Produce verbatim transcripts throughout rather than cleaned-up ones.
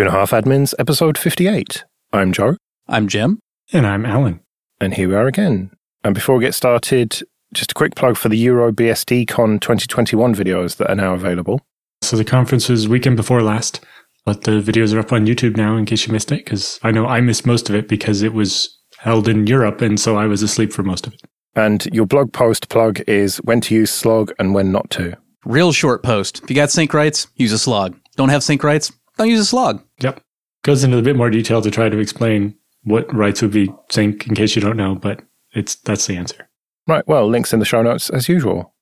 Two and a Half Admins, episode fifty-eight. I'm Joe. I'm Jim. And I'm Alan. And here we are again. And before we get started, just a quick plug for the EuroBSDCon twenty twenty-one videos that are now available. So the conference was weekend before last, but the videos are up on YouTube now in case you missed it, because I know I missed most of it because it was held in Europe, and so I was asleep for most of it. And your blog post plug is when to use slog and when not to. Real short post. If you got sync rights, use a slog. Don't have sync rights, don't use a slog. Yep. Goes into a bit more detail to try to explain what rights would be sync in case you don't know, but it's that's the answer. Right. Well, links in the show notes as usual.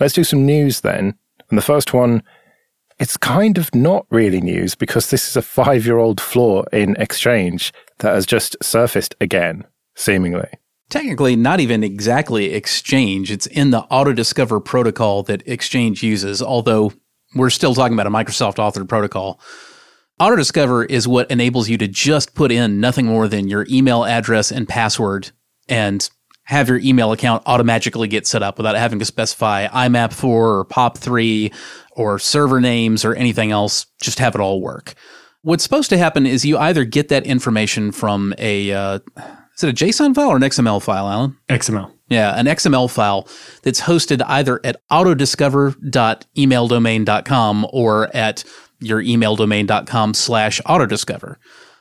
Let's do some news then. And the first one, it's kind of not really news because this is a five-year-old flaw in Exchange that has just surfaced again, seemingly. Technically, not even exactly Exchange. It's in the AutoDiscover protocol that Exchange uses, although we're still talking about a Microsoft-authored protocol. AutoDiscover is what enables you to just put in nothing more than your email address and password and have your email account automatically get set up without having to specify I M A P four or P O P three or server names or anything else. Just have it all work. What's supposed to happen is you either get that information from a... Uh, Is it a JSON file or an X M L file, Alan? X M L. Yeah, an X M L file that's hosted either at autodiscover dot email domain dot com or at your emaildomain.com slash autodiscover.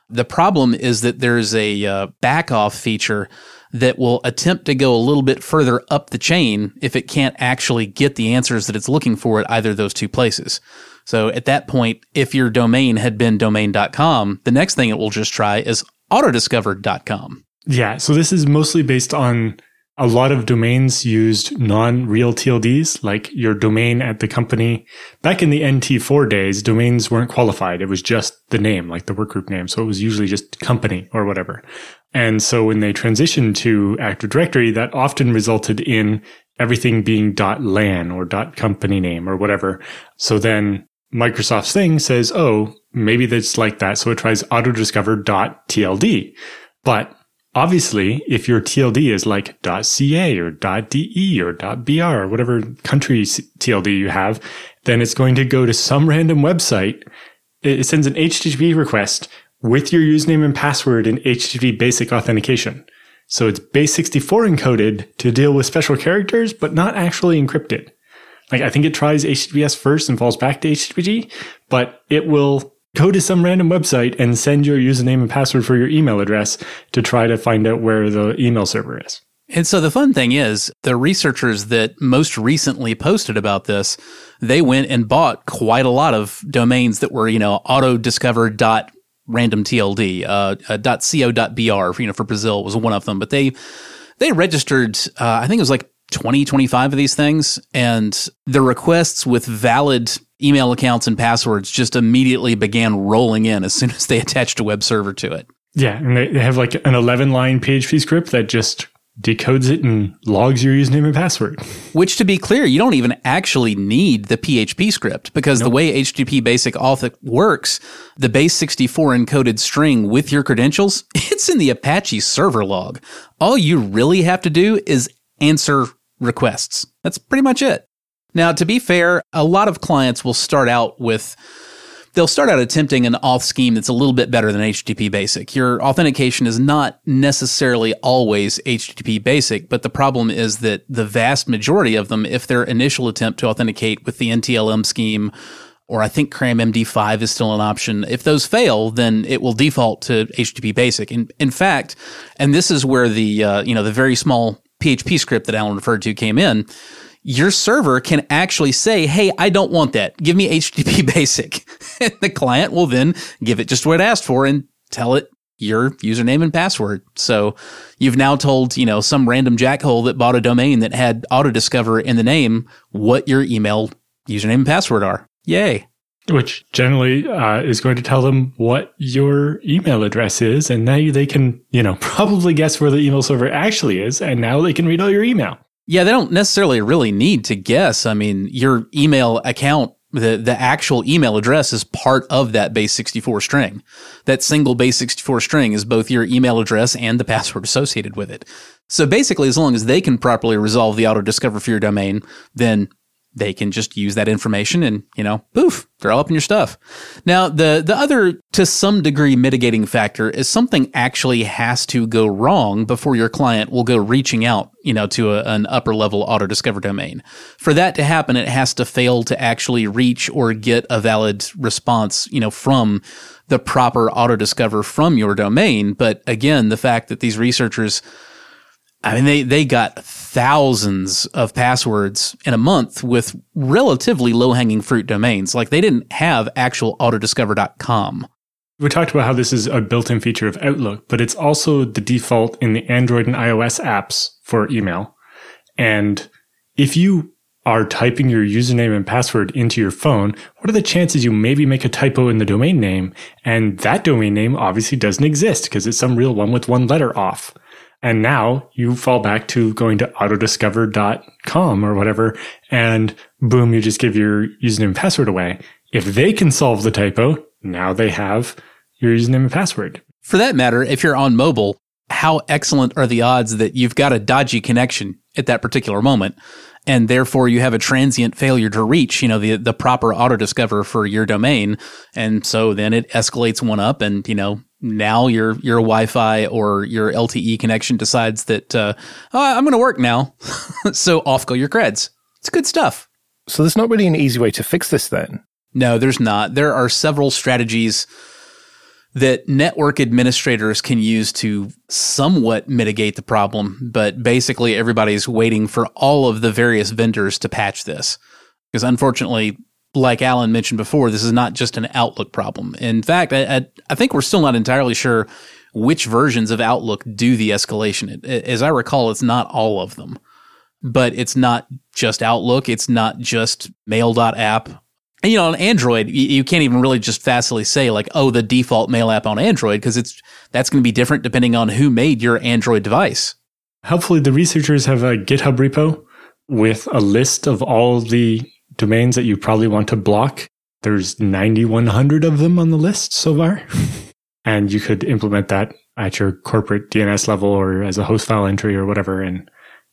The problem is that there's a uh, back-off feature that will attempt to go a little bit further up the chain if it can't actually get the answers that it's looking for at either of those two places. So at that point, if your domain had been domain dot com, the next thing it will just try is autodiscover dot com. Yeah, so this is mostly based on a lot of domains used non-real T L Ds, like your domain at the company. Back in the N T four days, domains weren't qualified. It was just the name, like the workgroup name. So it was usually just company or whatever. And so when they transitioned to Active Directory, that often resulted in everything being .lan or .company name or whatever. So then Microsoft's thing says, oh, maybe that's like that. So it tries autodiscover dot T L D. But obviously, if your T L D is like .ca or .de or .br or whatever country T L D you have, then it's going to go to some random website. It sends an H T T P request with your username and password and H T T P basic authentication. So it's base sixty-four encoded to deal with special characters, but not actually encrypted. Like, I think it tries H T T P S first and falls back to H T T P G, but it will go to some random website and send your username and password for your email address to try to find out where the email server is. And so the fun thing is, the researchers that most recently posted about this, they went and bought quite a lot of domains that were, you know, autodiscover.randomtld, uh, .co.br, you know, for Brazil was one of them. But they they registered, uh, I think it was like twenty, twenty-five of these things, and the requests with valid email accounts and passwords just immediately began rolling in as soon as they attached a web server to it. Yeah, and they have like an eleven-line P H P script that just decodes it and logs your username and password. Which, to be clear, you don't even actually need the P H P script, because nope. The way H T T P basic auth works, the base sixty-four encoded string with your credentials, it's in the Apache server log. All you really have to do is answer requests. That's pretty much it. Now, to be fair, a lot of clients will start out with, they'll start out attempting an auth scheme that's a little bit better than H T T P basic. Your authentication is not necessarily always H T T P basic, but the problem is that the vast majority of them, if their initial attempt to authenticate with the N T L M scheme, or I think CRAM M D five is still an option, if those fail, then it will default to H T T P basic. And in fact, and this is where the, uh, you know, the very small P H P script that Alan referred to came in, your server can actually say, hey, I don't want that. Give me H T T P basic. And the client will then give it just what it asked for and tell it your username and password. So you've now told, you know, some random jackhole that bought a domain that had autodiscover in the name what your email username and password are. Yay. Which generally uh, is going to tell them what your email address is. And now they can, you know, probably guess where the email server actually is. And now they can read all your email. Yeah, they don't necessarily really need to guess. I mean, your email account, the, the actual email address is part of that base sixty-four string. That single base sixty-four string is both your email address and the password associated with it. So basically, as long as they can properly resolve the auto-discover for your domain, then they can just use that information and, you know, poof, they're all up in your stuff. Now, the the other, to some degree, mitigating factor is something actually has to go wrong before your client will go reaching out, you know, to a, an upper-level AutoDiscover domain. For that to happen, it has to fail to actually reach or get a valid response, you know, from the proper AutoDiscover from your domain. But again, the fact that these researchers, I mean, they, they got thousands of passwords in a month with relatively low-hanging fruit domains. Like, they didn't have actual autodiscover dot com. We talked about how this is a built-in feature of Outlook, but it's also the default in the Android and iOS apps for email. And if you are typing your username and password into your phone, what are the chances you maybe make a typo in the domain name? And that domain name obviously doesn't exist because it's some real one with one letter off. And now you fall back to going to autodiscover dot com or whatever, and boom, you just give your username and password away. If they can solve the typo, now they have your username and password. For that matter, if you're on mobile, how excellent are the odds that you've got a dodgy connection at that particular moment, and therefore you have a transient failure to reach, you know, the the proper AutoDiscover for your domain, and so then it escalates one up, and, you know, now your your Wi-Fi or your L T E connection decides that, uh, oh, I'm going to work now. So off go your creds. It's good stuff. So there's not really an easy way to fix this then? No, there's not. There are several strategies that network administrators can use to somewhat mitigate the problem, but basically everybody's waiting for all of the various vendors to patch this. Because unfortunately, like Alan mentioned before, this is not just an Outlook problem. In fact, I, I, I think we're still not entirely sure which versions of Outlook do the escalation. It, as I recall, it's not all of them. But it's not just Outlook. It's not just mail dot app. And, you know, on Android, you, you can't even really just facilely say, like, oh, the default mail app on Android, because it's that's going to be different depending on who made your Android device. Hopefully, the researchers have a GitHub repo with a list of all the domains that you probably want to block. There's nine thousand one hundred of them on the list so far. And you could implement that at your corporate D N S level or as a host file entry or whatever, and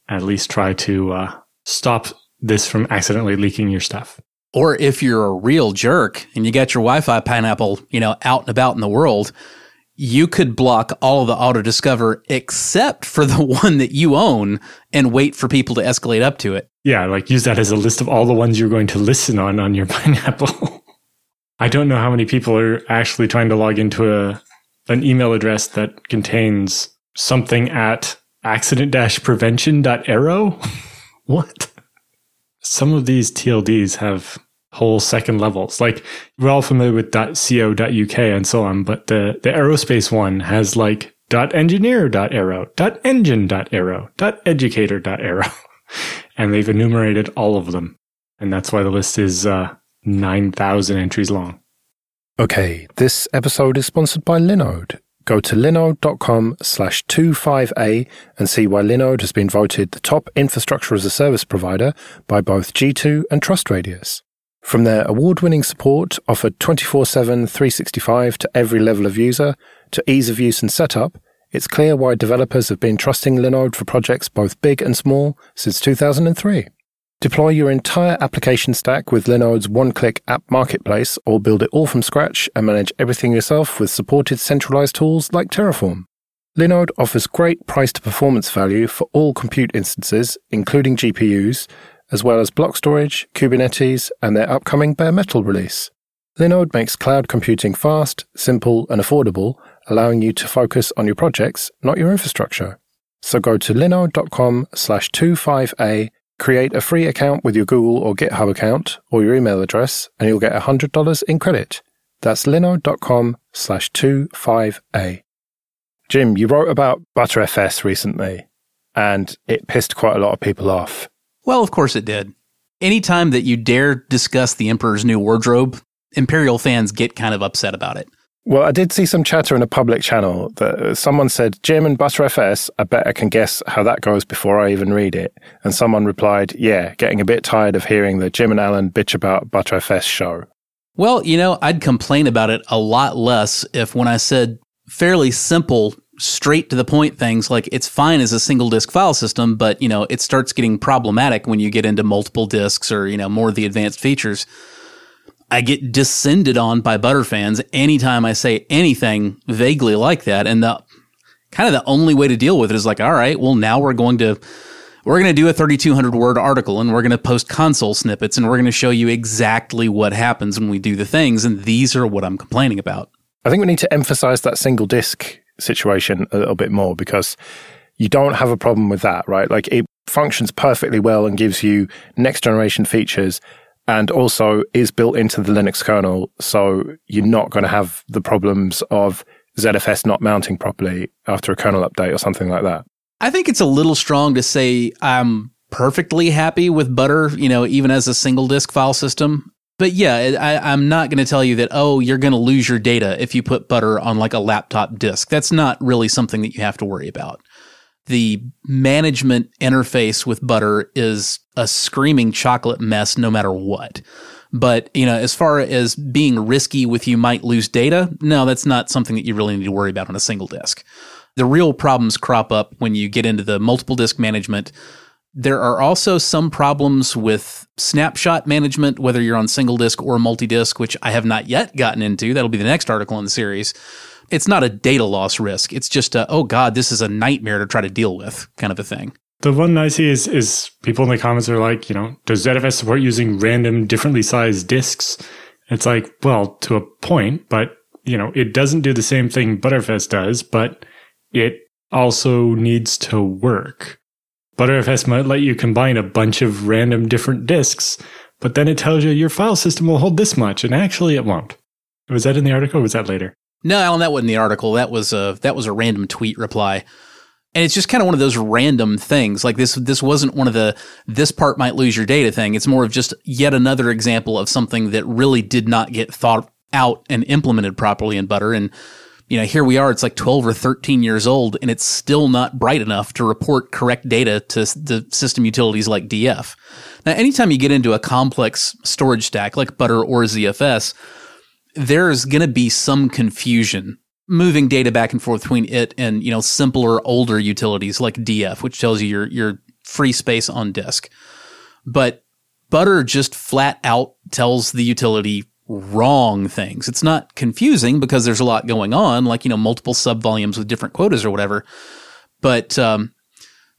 at least try to uh, stop this from accidentally leaking your stuff. Or if you're a real jerk and you got your Wi-Fi pineapple, you know, out and about in the world, you could block all of the AutoDiscover except for the one that you own and wait for people to escalate up to it. Yeah, like use that as a list of all the ones you're going to listen on on your pineapple. I don't know how many people are actually trying to log into a an email address that contains something at accident dash prevention dot arrow. What? Some of these T L Ds have whole second levels. Like, we're all familiar with .co.uk and so on, but the, the aerospace one has like .engineer.arrow, .engine.arrow, .educator.arrow. And they've enumerated all of them. And that's why the list is uh, nine thousand entries long. Okay, this episode is sponsored by Linode. Go to linode.com slash 25a and see why Linode has been voted the top infrastructure as a service provider by both G two and TrustRadius. From their award-winning support offered twenty-four seven, three sixty-five to every level of user, to ease of use and setup, it's clear why developers have been trusting Linode for projects both big and small since two thousand three. Deploy your entire application stack with Linode's one-click app marketplace, or build it all from scratch and manage everything yourself with supported centralized tools like Terraform. Linode offers great price-to-performance value for all compute instances, including G P Us, as well as block storage, Kubernetes, and their upcoming bare metal release. Linode makes cloud computing fast, simple, and affordable, allowing you to focus on your projects, not your infrastructure. So go to linode.com slash 25a, create a free account with your Google or GitHub account or your email address, and you'll get one hundred dollars in credit. That's linode.com slash 25a. Jim, you wrote about Btrfs recently, and it pissed quite a lot of people off. Well, of course it did. Anytime that you dare discuss the Emperor's New Wardrobe, Imperial fans get kind of upset about it. Well, I did see some chatter in a public channel that someone said, Jim and Btrfs, I bet I can guess how that goes before I even read it. And someone replied, yeah, getting a bit tired of hearing the Jim and Alan bitch about Btrfs show. Well, you know, I'd complain about it a lot less if when I said fairly simple straight to the point things, like it's fine as a single disk file system, but you know, it starts getting problematic when you get into multiple disks or, you know, more of the advanced features. I get descended on by Butterfans anytime I say anything vaguely like that. And the kind of the only way to deal with it is like, all right, well, now we're going to, we're going to do a thirty-two hundred word article and we're going to post console snippets and we're going to show you exactly what happens when we do the things. And these are what I'm complaining about. I think we need to emphasize that single disk situation a little bit more, because you don't have a problem with that, right? Like it functions perfectly well and gives you next generation features and also is built into the Linux kernel. So you're not going to have the problems of Z F S not mounting properly after a kernel update or something like that. I think it's a little strong to say I'm perfectly happy with Butter, you know, even as a single disk file system. But yeah, I, I'm not going to tell you that, oh, you're going to lose your data if you put Butter on like a laptop disk. That's not really something that you have to worry about. The management interface with Butter is a screaming chocolate mess no matter what. But, you know, as far as being risky with you might lose data, no, that's not something that you really need to worry about on a single disk. The real problems crop up when you get into the multiple disk management. There are also some problems with snapshot management, whether you're on single disk or multi-disk, which I have not yet gotten into. That'll be the next article in the series. It's not a data loss risk. It's just a, oh God, this is a nightmare to try to deal with kind of a thing. The one I see is, is people in the comments are like, you know, does Z F S support using random differently sized disks? It's like, well, to a point, but, you know, it doesn't do the same thing Btrfs does, but it also needs to work. Btrfs might let you combine a bunch of random different disks, but then it tells you your file system will hold this much, and actually it won't. Was that in the article or was that later? No, Alan, that wasn't the article. That was a, that was a random tweet reply. And it's just kind of one of those random things. Like this this wasn't one of the, this part might lose your data thing. It's more of just yet another example of something that really did not get thought out and implemented properly in Butter. And you know, here we are, it's like twelve or thirteen years old, and it's still not bright enough to report correct data to the system utilities like D F. Now, anytime you get into a complex storage stack like Butter or Z F S, there's going to be some confusion moving data back and forth between it and, you know, simpler, older utilities like D F, which tells you your, your free space on disk. But Butter just flat out tells the utility wrong things. It's not confusing because there's a lot going on, like, you know, multiple subvolumes with different quotas or whatever. But um,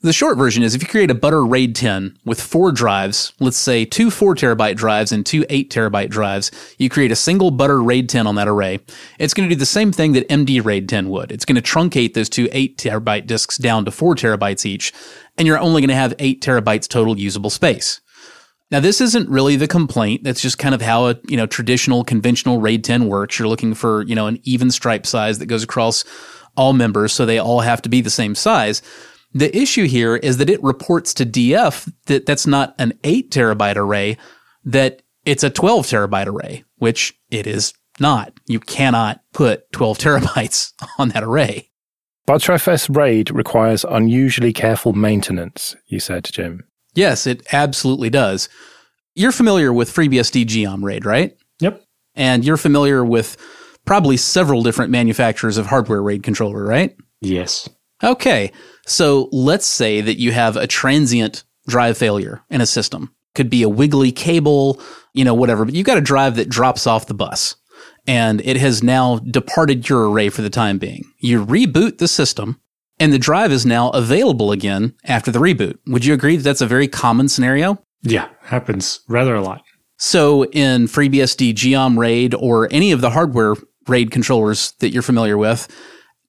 the short version is if you create a Butter RAID ten with four drives, let's say two four terabyte drives and two eight terabyte drives, you create a single Butter RAID ten on that array. It's going to do the same thing that M D RAID ten would. It's going to truncate those two eight terabyte disks down to four terabytes each, and you're only going to have eight terabytes total usable space. Now, this isn't really the complaint. That's just kind of how a, you know, traditional, conventional RAID ten works. You're looking for, you know, an even stripe size that goes across all members, so they all have to be the same size. The issue here is that it reports to D F that that's not an eight terabyte array, that it's a twelve terabyte array, which it is not. You cannot put twelve terabytes on that array. Btrfs RAID requires unusually careful maintenance, you said, Jim. Yes, it absolutely does. You're familiar with FreeBSD geom RAID, right? Yep. And you're familiar with probably several different manufacturers of hardware RAID controller, right? Yes. Okay. So let's say that you have a transient drive failure in a system. Could be a wiggly cable, you know, whatever. But you've got a drive that drops off the bus, and it has now departed your array for the time being. You reboot the system, and the drive is now available again after the reboot. Would you agree that that's a very common scenario? Yeah, happens rather a lot. So in FreeBSD geom RAID or any of the hardware RAID controllers that you're familiar with,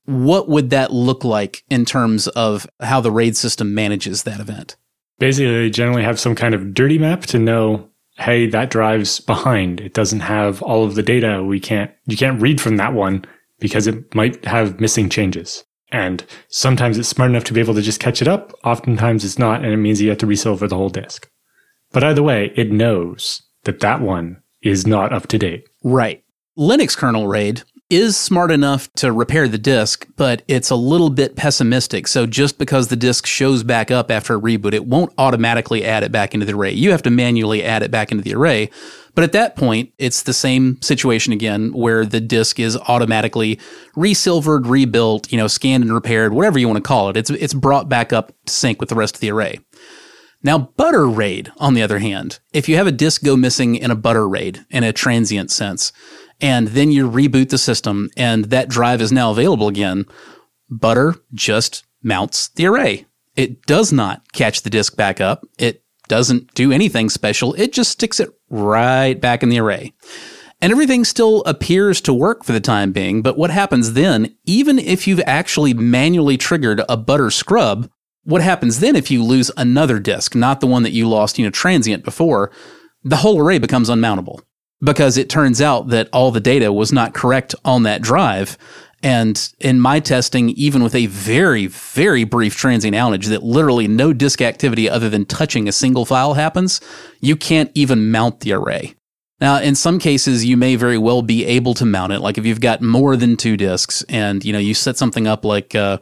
what would that look like in terms of how the RAID system manages that event? Basically, they generally have some kind of dirty map to know, hey, that drive's behind. It doesn't have all of the data. We can't, you can't read from that one because it might have missing changes. And sometimes it's smart enough to be able to just catch it up. Oftentimes it's not, and it means you have to resilver the whole disk. But either way, it knows that that one is not up to date. Right. Linux kernel RAID is smart enough to repair the disk, but it's a little bit pessimistic. So just because the disk shows back up after a reboot, it won't automatically add it back into the array. You have to manually add it back into the array. But at that point, it's the same situation again, where the disk is automatically resilvered, rebuilt, you know, scanned and repaired, whatever you want to call it. It's it's brought back up to sync with the rest of the array. Now, butter RAID, on the other hand, if you have a disk go missing in a butter RAID in a transient sense, and then you reboot the system and that drive is now available again, butter just mounts the array. It does not catch the disk back up. It doesn't do anything special. It just sticks it right back in the array. And everything still appears to work for the time being, but what happens then, even if you've actually manually triggered a butter scrub, what happens then if you lose another disk, not the one that you lost, you know, transient before? The whole array becomes unmountable because it turns out that all the data was not correct on that drive. And in my testing, even with a very, very brief transient outage that literally no disk activity other than touching a single file happens, you can't even mount the array. Now, in some cases, you may very well be able to mount it. Like if you've got more than two disks and, you know, you set something up like, uh,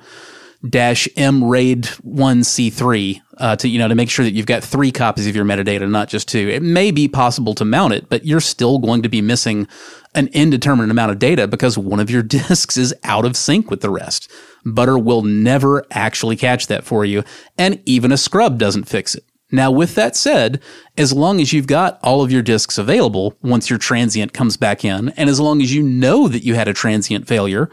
dash M RAID one C three uh, to, you know, to make sure that you've got three copies of your metadata, not just two. It may be possible to mount it, but you're still going to be missing an indeterminate amount of data because one of your disks is out of sync with the rest. Butter will never actually catch that for you, and even a scrub doesn't fix it. Now, with that said, as long as you've got all of your disks available once your transient comes back in, and as long as you know that you had a transient failure,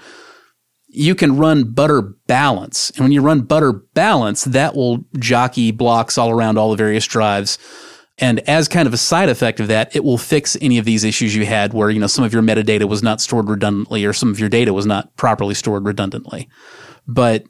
you can run butter balance. And when you run butter balance, that will jockey blocks all around all the various drives. And as kind of a side effect of that, it will fix any of these issues you had where, you know, some of your metadata was not stored redundantly or some of your data was not properly stored redundantly. But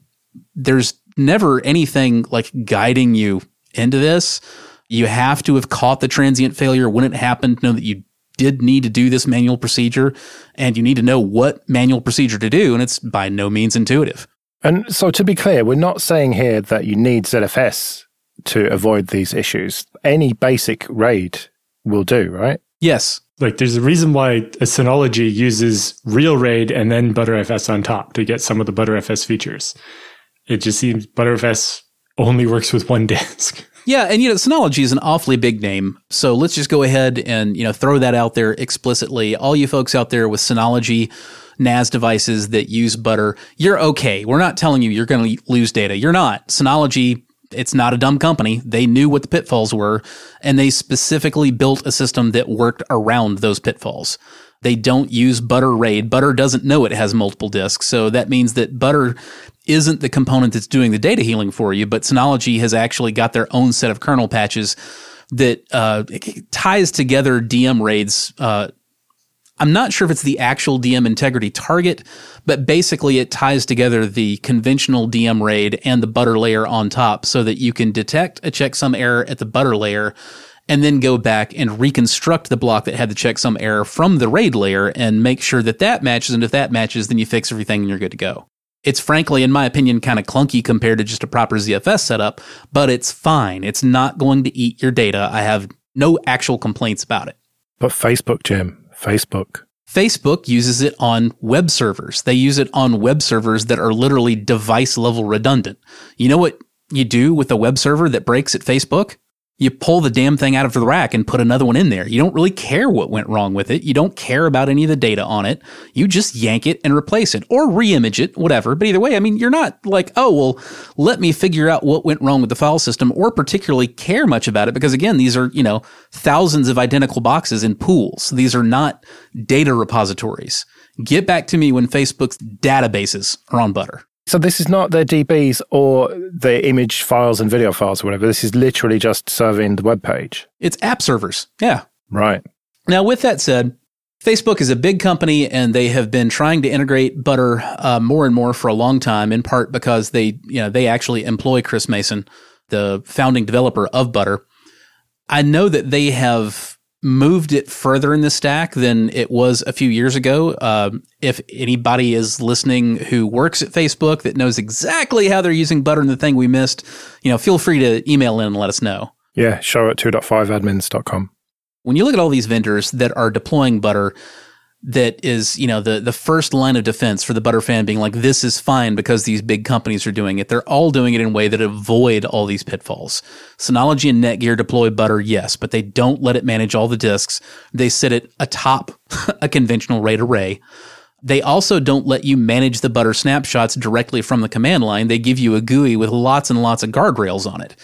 there's never anything like guiding you into this. You have to have caught the transient failure when it happened, know that you did need to do this manual procedure, and you need to know what manual procedure to do, and it's by no means intuitive. And so to be clear, we're not saying here that you need Z F S to avoid these issues. Any basic RAID will do, right? Yes. Like there's a reason why a Synology uses real RAID and then Btrfs on top to get some of the Btrfs features. It just seems Btrfs only works with one disk. Yeah, and you know, Synology is an awfully big name, so let's just go ahead and, you know, throw that out there explicitly. All you folks out there with Synology N A S devices that use butter, you're okay. We're not telling you you're going to lose data. You're not. Synology, it's not a dumb company. They knew what the pitfalls were, and they specifically built a system that worked around those pitfalls. They don't use butter RAID. Butter doesn't know it has multiple disks, so that means that butter isn't the component that's doing the data healing for you, but Synology has actually got their own set of kernel patches that uh, ties together D M RAIDs. Uh, I'm not sure if it's the actual D M integrity target, but basically it ties together the conventional D M RAID and the butter layer on top so that you can detect a checksum error at the butter layer and then go back and reconstruct the block that had the checksum error from the RAID layer and make sure that that matches. And if that matches, then you fix everything and you're good to go. It's frankly, in my opinion, kind of clunky compared to just a proper Z F S setup, but it's fine. It's not going to eat your data. I have no actual complaints about it. But Facebook, Jim, Facebook. Facebook uses it on web servers. They use it on web servers that are literally device level redundant. You know what you do with a web server that breaks at Facebook? You pull the damn thing out of the rack and put another one in there. You don't really care what went wrong with it. You don't care about any of the data on it. You just yank it and replace it or reimage it, whatever. But either way, I mean, you're not like, oh, well, let me figure out what went wrong with the file system or particularly care much about it. Because again, these are, you know, thousands of identical boxes in pools. These are not data repositories. Get back to me when Facebook's databases are on butter. So this is not their D Bs or their image files and video files or whatever. This is literally just serving the web page. It's app servers. Yeah. Right. Now, with that said, Facebook is a big company, and they have been trying to integrate butter uh, more and more for a long time, in part because they, you know, they actually employ Chris Mason, the founding developer of butter. I know that they have moved it further in the stack than it was a few years ago. Uh, if anybody is listening who works at Facebook that knows exactly how they're using butter and the thing we missed, you know, feel free to email in and let us know. Yeah, show at two point five admins dot com. When you look at all these vendors that are deploying butter, that is, you know, the the first line of defense for the Butterfan being like, this is fine because these big companies are doing it. They're all doing it in a way that avoid all these pitfalls. Synology and Netgear deploy Butter, yes, but they don't let it manage all the disks. They sit it atop a conventional RAID array. They also don't let you manage the Butter snapshots directly from the command line. They give you a G U I with lots and lots of guardrails on it.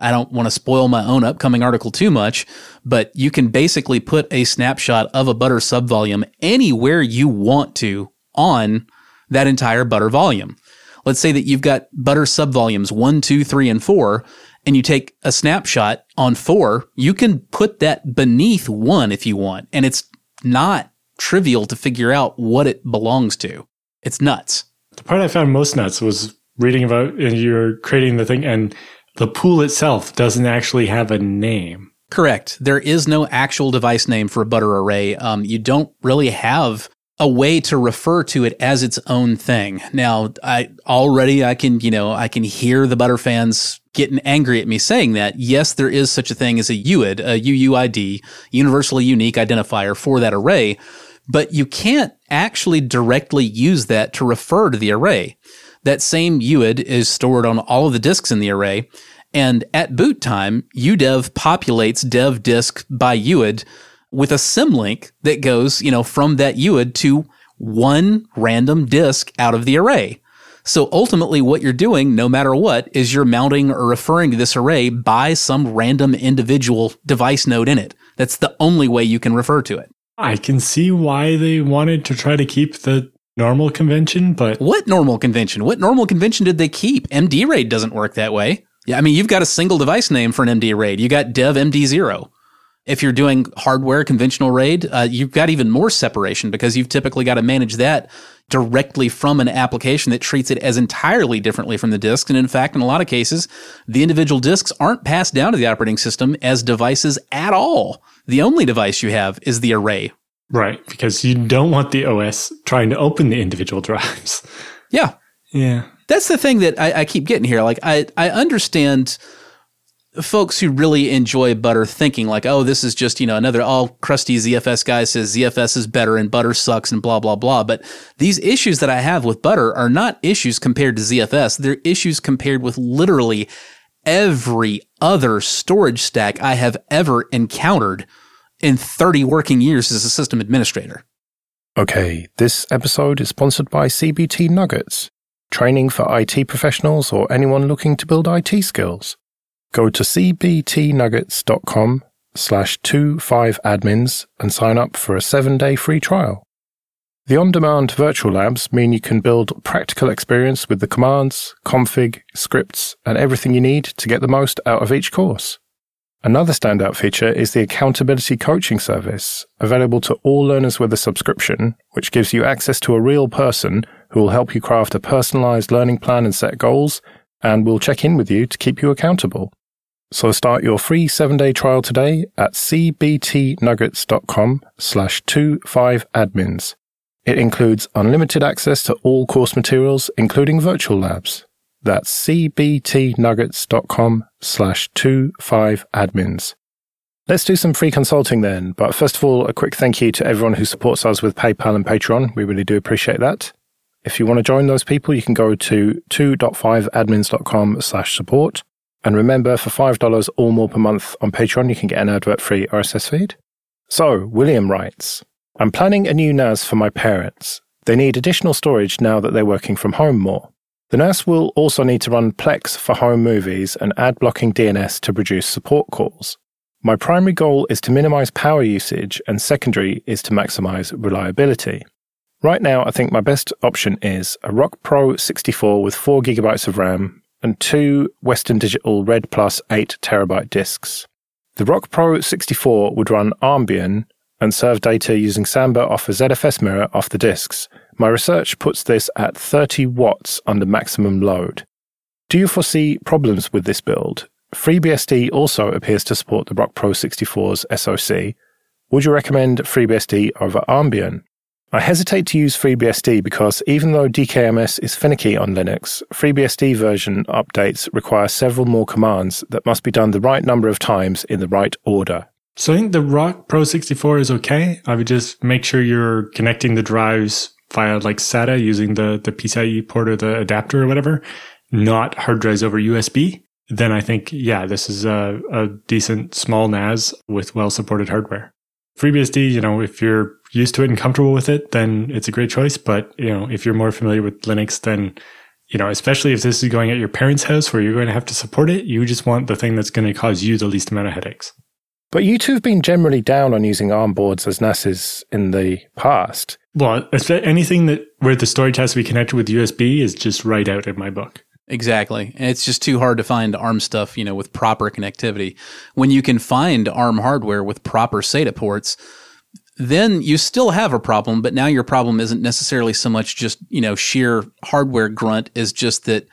I don't want to spoil my own upcoming article too much, but you can basically put a snapshot of a Butter subvolume anywhere you want to on that entire Butter volume. Let's say that you've got Butter subvolumes one, two, three, and four, and you take a snapshot on four, you can put that beneath one if you want, and it's not trivial to figure out what it belongs to. It's nuts. The part I found most nuts was reading about, and you're creating the thing, and the pool itself doesn't actually have a name. Correct. There is no actual device name for a Butter array. Um, you don't really have a way to refer to it as its own thing. Now, I already I can, you know, I can hear the Butter fans getting angry at me saying that. Yes, there is such a thing as a U I D, a U U I D, universally unique identifier for that array, but you can't actually directly use that to refer to the array. That same U I D is stored on all of the disks in the array, and at boot time, U dev populates dev disk by U I D with a symlink that goes, you know, from that U I D to one random disk out of the array. So ultimately what you're doing, no matter what, is you're mounting or referring to this array by some random individual device node in it. That's the only way you can refer to it. I can see why they wanted to try to keep the normal convention, but... What normal convention? What normal convention did they keep? M D RAID doesn't work that way. Yeah, I mean, you've got a single device name for an M D RAID. You got dev M D zero. If you're doing hardware conventional RAID, uh, you've got even more separation because you've typically got to manage that directly from an application that treats it as entirely differently from the disks. And in fact, in a lot of cases, the individual disks aren't passed down to the operating system as devices at all. The only device you have is the array. Right, because you don't want the O S trying to open the individual drives. Yeah. Yeah. That's the thing that I, I keep getting here. Like, I, I understand folks who really enjoy Butter thinking like, oh, this is just, you know, another all crusty Z F S guy says Z F S is better and Butter sucks and blah, blah, blah. But these issues that I have with Butter are not issues compared to Z F S. They're issues compared with literally every other storage stack I have ever encountered in thirty working years as a system administrator. Okay, this episode is sponsored by C B T Nuggets, training for I T professionals or anyone looking to build I T skills. Go to cbtnuggets.com slash 25admins and sign up for a seven-day free trial. The on-demand virtual labs mean you can build practical experience with the commands, config, scripts, and everything you need to get the most out of each course. Another standout feature is the Accountability Coaching Service, available to all learners with a subscription, which gives you access to a real person who will help you craft a personalized learning plan and set goals, and will check in with you to keep you accountable. So start your free seven-day trial today at cbtnuggets.com slash 25admins. It includes unlimited access to all course materials, including virtual labs. That's cbtnuggets.com slash 25admins. Let's do some free consulting then, but first of all, a quick thank you to everyone who supports us with PayPal and Patreon. We really do appreciate that. If you want to join those people, you can go to two.5admins.com slash support. And remember, for five dollars or more per month on Patreon, you can get an advert-free R S S feed. So, William writes, I'm planning a new N A S for my parents. They need additional storage now that they're working from home more. The N A S will also need to run Plex for home movies and ad-blocking D N S to produce support calls. My primary goal is to minimize power usage and secondary is to maximize reliability. Right now, I think my best option is a Rock Pro sixty-four with four gigabytes of RAM and two Western Digital Red Plus eight terabyte disks. The Rock Pro sixty-four would run Armbian and serve data using Samba off a Z F S mirror off the disks. My research puts this at thirty watts under maximum load. Do you foresee problems with this build? FreeBSD also appears to support the Rock Pro sixty-four's S O C. Would you recommend FreeBSD over Armbian? I hesitate to use FreeBSD because even though D K M S is finicky on Linux, FreeBSD version updates require several more commands that must be done the right number of times in the right order. So I think the Rock Pro sixty-four is okay. I would just make sure you're connecting the drives via like SATA using the, the PCIe port or the adapter or whatever, not hard drives over U S B. Then I think, yeah, this is a, a decent small N A S with well-supported hardware. FreeBSD, you know, if you're used to it and comfortable with it, then it's a great choice. But, you know, if you're more familiar with Linux, then, you know, especially if this is going at your parents' house where you're going to have to support it, you just want the thing that's going to cause you the least amount of headaches. But you two have been generally down on using ARM boards as N A Ses in the past. Well, anything that where the storage has to be connected with U S B is just right out in my book. Exactly. And it's just too hard to find ARM stuff, you know, with proper connectivity. When you can find ARM hardware with proper SATA ports, then you still have a problem, but now your problem isn't necessarily so much just, you know, sheer hardware grunt, is just that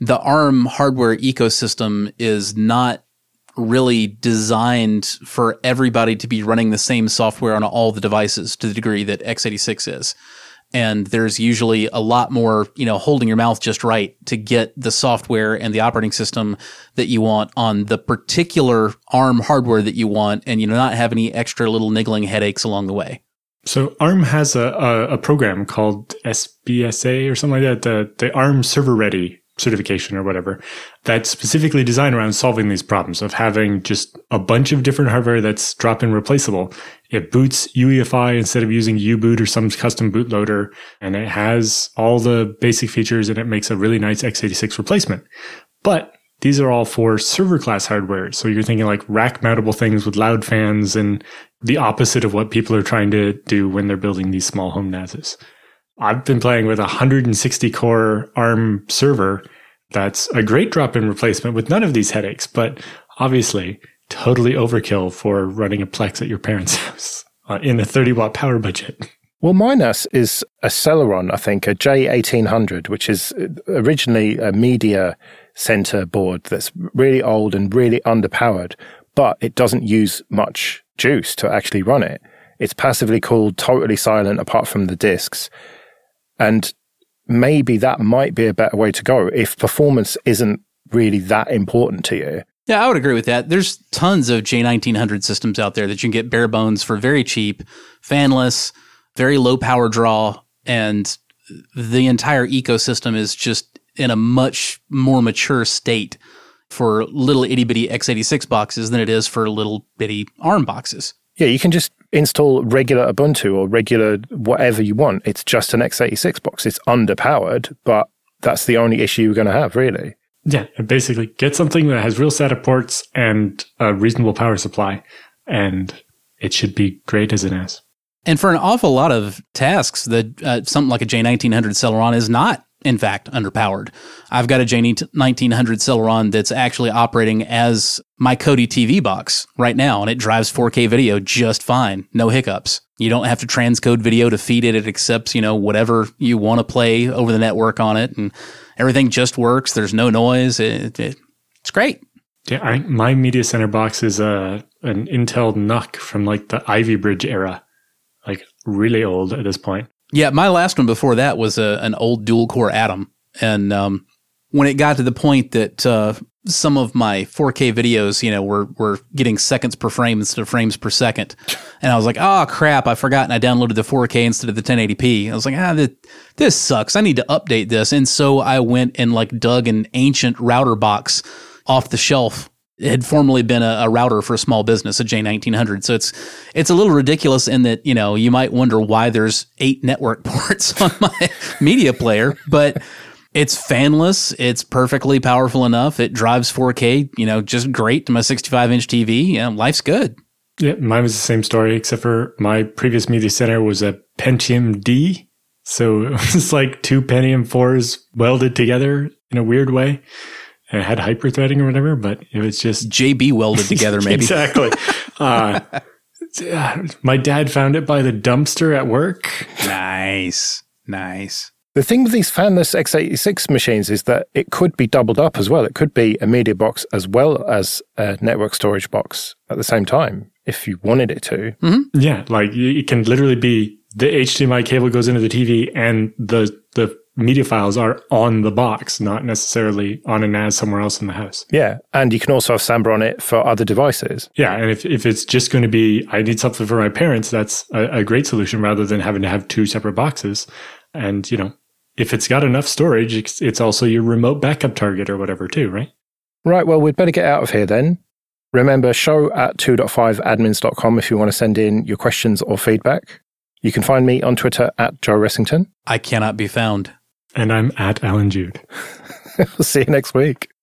the ARM hardware ecosystem is not really designed for everybody to be running the same software on all the devices to the degree that x eighty-six is. And there's usually a lot more, you know, holding your mouth just right to get the software and the operating system that you want on the particular ARM hardware that you want, and, you know, not have any extra little niggling headaches along the way. So ARM has a, a, a program called S B S A or something like that, the, the ARM Server Ready certification or whatever, that's specifically designed around solving these problems of having just a bunch of different hardware that's drop-in replaceable. It boots U E F I instead of using U boot or some custom bootloader, and it has all the basic features, and it makes a really nice x eighty-six replacement. But these are all for server-class hardware, so you're thinking like rack-mountable things with loud fans and the opposite of what people are trying to do when they're building these small home N A Ses. I've been playing with a one hundred sixty core ARM server that's a great drop-in replacement with none of these headaches, but obviously totally overkill for running a Plex at your parents' house uh, in a thirty watt power budget. Well, my N A S is a Celeron, I think, a J eighteen hundred, which is originally a media center board that's really old and really underpowered, but it doesn't use much juice to actually run it. It's passively cooled, totally silent apart from the disks. And maybe that might be a better way to go if performance isn't really that important to you. Yeah, I would agree with that. There's tons of J nineteen hundred systems out there that you can get bare bones for very cheap, fanless, very low power draw, and the entire ecosystem is just in a much more mature state for little itty-bitty x eighty-six boxes than it is for little bitty ARM boxes. Yeah, you can just install regular Ubuntu or regular whatever you want. It's just an x eighty-six box. It's underpowered, but that's the only issue you're going to have, really. Yeah, basically get something that has real SATA ports and a reasonable power supply, and it should be great as an N A S. And for an awful lot of tasks, the uh, something like a J nineteen hundred Celeron is not, in fact, underpowered. I've got a J nineteen hundred Celeron that's actually operating as my Kodi T V box right now, and it drives four K video just fine. No hiccups. You don't have to transcode video to feed it. It accepts, you know, whatever you want to play over the network on it, and everything just works. There's no noise. It, it, it's great. Yeah, I, my media center box is a an Intel N U C from like the Ivy Bridge era, like really old at this point. Yeah, my last one before that was a, an old dual-core Atom, and um, when it got to the point that uh, some of my four K videos, you know, were were getting seconds per frame instead of frames per second, and I was like, oh, crap, I forgot, and I downloaded the four K instead of the ten eighty p. I was like, ah, th- this sucks. I need to update this, and so I went and, like, dug an ancient router box off the shelf. It had formerly been a, a router for a small business, a J nineteen hundred. So it's it's a little ridiculous in that, you know, you might wonder why there's eight network ports on my media player, but it's fanless. It's perfectly powerful enough. It drives four K, you know, just great to my sixty-five inch T V. Yeah, life's good. Yeah, mine was the same story, except for my previous media center was a Pentium D. So it was like two Pentium fours welded together in a weird way. It had hyper-threading or whatever, but it was just... J B welded together, maybe. Exactly. Uh, my dad found it by the dumpster at work. Nice. Nice. The thing with these fanless x eighty-six machines is that it could be doubled up as well. It could be a media box as well as a network storage box at the same time, if you wanted it to. Mm-hmm. Yeah, like it can literally be the H D M I cable goes into the T V and the the media files are on the box, not necessarily on a N A S somewhere else in the house. Yeah, and you can also have Samba on it for other devices. Yeah, and if, if it's just going to be, I need something for my parents, that's a, a great solution rather than having to have two separate boxes. And, you know, if it's got enough storage, it's, it's also your remote backup target or whatever too, right? Right, well, we'd better get out of here then. Remember, show at two point five admins dot com if you want to send in your questions or feedback. You can find me on Twitter at Joe Ressington. I cannot be found. And I'm at Alan Jude. We'll see you next week.